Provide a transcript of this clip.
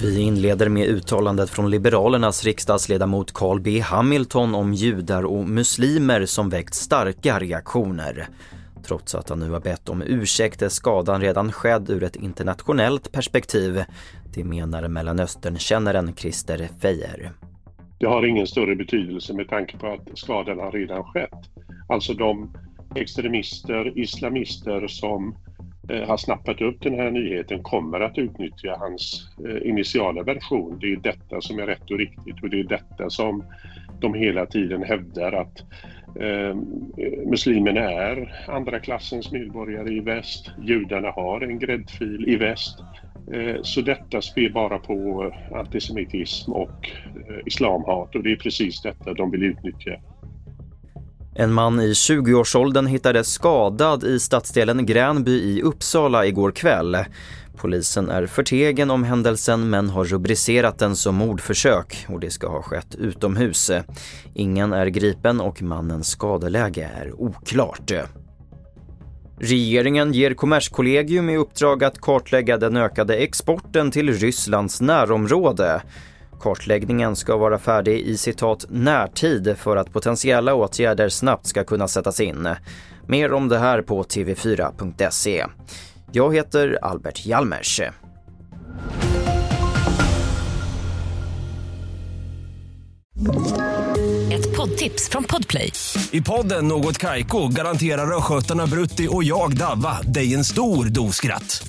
Vi inleder med uttalandet från Liberalernas riksdagsledamot Carl B. Hamilton om judar och muslimer som väckt starka reaktioner. Trots att han nu har bett om ursäkt är skadan redan skedd ur ett internationellt perspektiv. Det menar Mellanösternkännaren Christer Feier. Det har ingen större betydelse med tanke på att skadan har redan skett. Alltså de extremister, islamister som har snappat upp den här nyheten kommer att utnyttja hans initiala version. Det är detta som är rätt och riktigt och det är detta som de hela tiden hävdar att muslimerna är andra klassens medborgare i väst. Judarna har en gräddfil i väst. Så detta spär bara på antisemitism och islamhat och det är precis detta de vill utnyttja. En man i 20-årsåldern hittades skadad i stadsdelen Gränby i Uppsala igår kväll. Polisen är förtegen om händelsen men har rubricerat den som mordförsök och det ska ha skett utomhus. Ingen är gripen och mannens skadeläge är oklart. Regeringen ger Kommerskollegium i uppdrag att kartlägga den ökade exporten till Rysslands närområde. Kartläggningen ska vara färdig i citat närtid för att potentiella åtgärder snabbt ska kunna sättas in. Mer om det här på tv4.se. Jag heter Albert Hjalmers. Ett poddtips från Podplay. I podden Något Kaiko garanterar röskötarna Brutti och jag Dava dig en stor doskratt.